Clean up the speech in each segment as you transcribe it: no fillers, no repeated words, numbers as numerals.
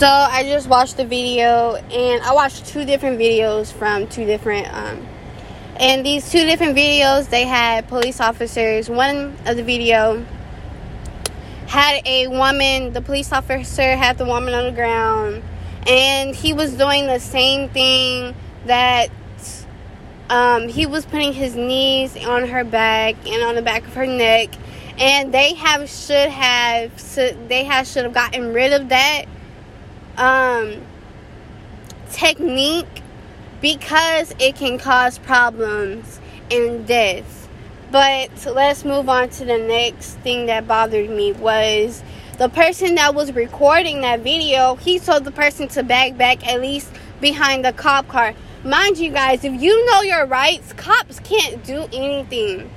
So I just watched the video, and I watched two different videos from two different, and these two different videos, they had police officers. One of the video had a woman, the police officer had the woman on the ground, and he was doing the same thing that, he was putting his knees on her back and on the back of her neck, and they should have gotten rid of that technique, because it can cause problems and death. But let's move on to the next thing that bothered me was the person that was recording that video. He told the person to back at least behind the cop car. Mind you guys, if you know your rights, cops can't do anything.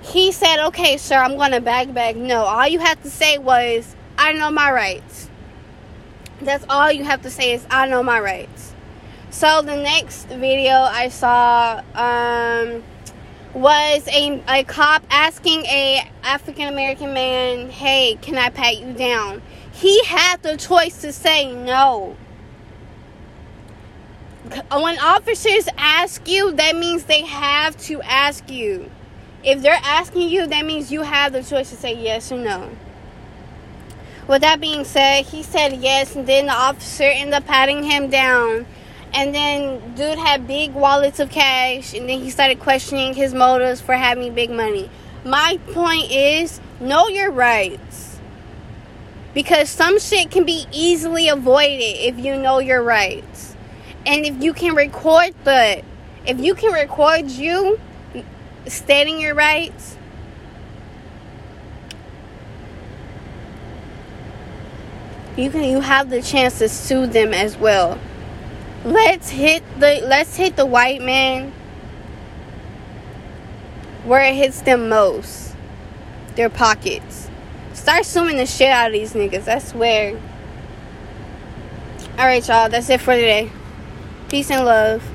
He said, okay, sir, I'm going to back. No, all you have to say was, I know my rights. That's all you have to say is, I know my rights. So the next video I saw was a cop asking a African-American man, hey, can I pat you down? He had the choice to say no. When officers ask you, that means they have to ask you. If they're asking you, that means you have the choice to say yes or no. With that being said, he said yes, and then the officer ended up patting him down. And then dude had big wallets of cash, and then he started questioning his motives for having big money. My point is, know your rights. Because some shit can be easily avoided if you know your rights. And if you can record you stating your rights, you have the chance to sue them as well. Let's hit the white man where it hits them most, their pockets. Start suing the shit out of these niggas, I swear. Alright y'all, that's it for today. Peace and love.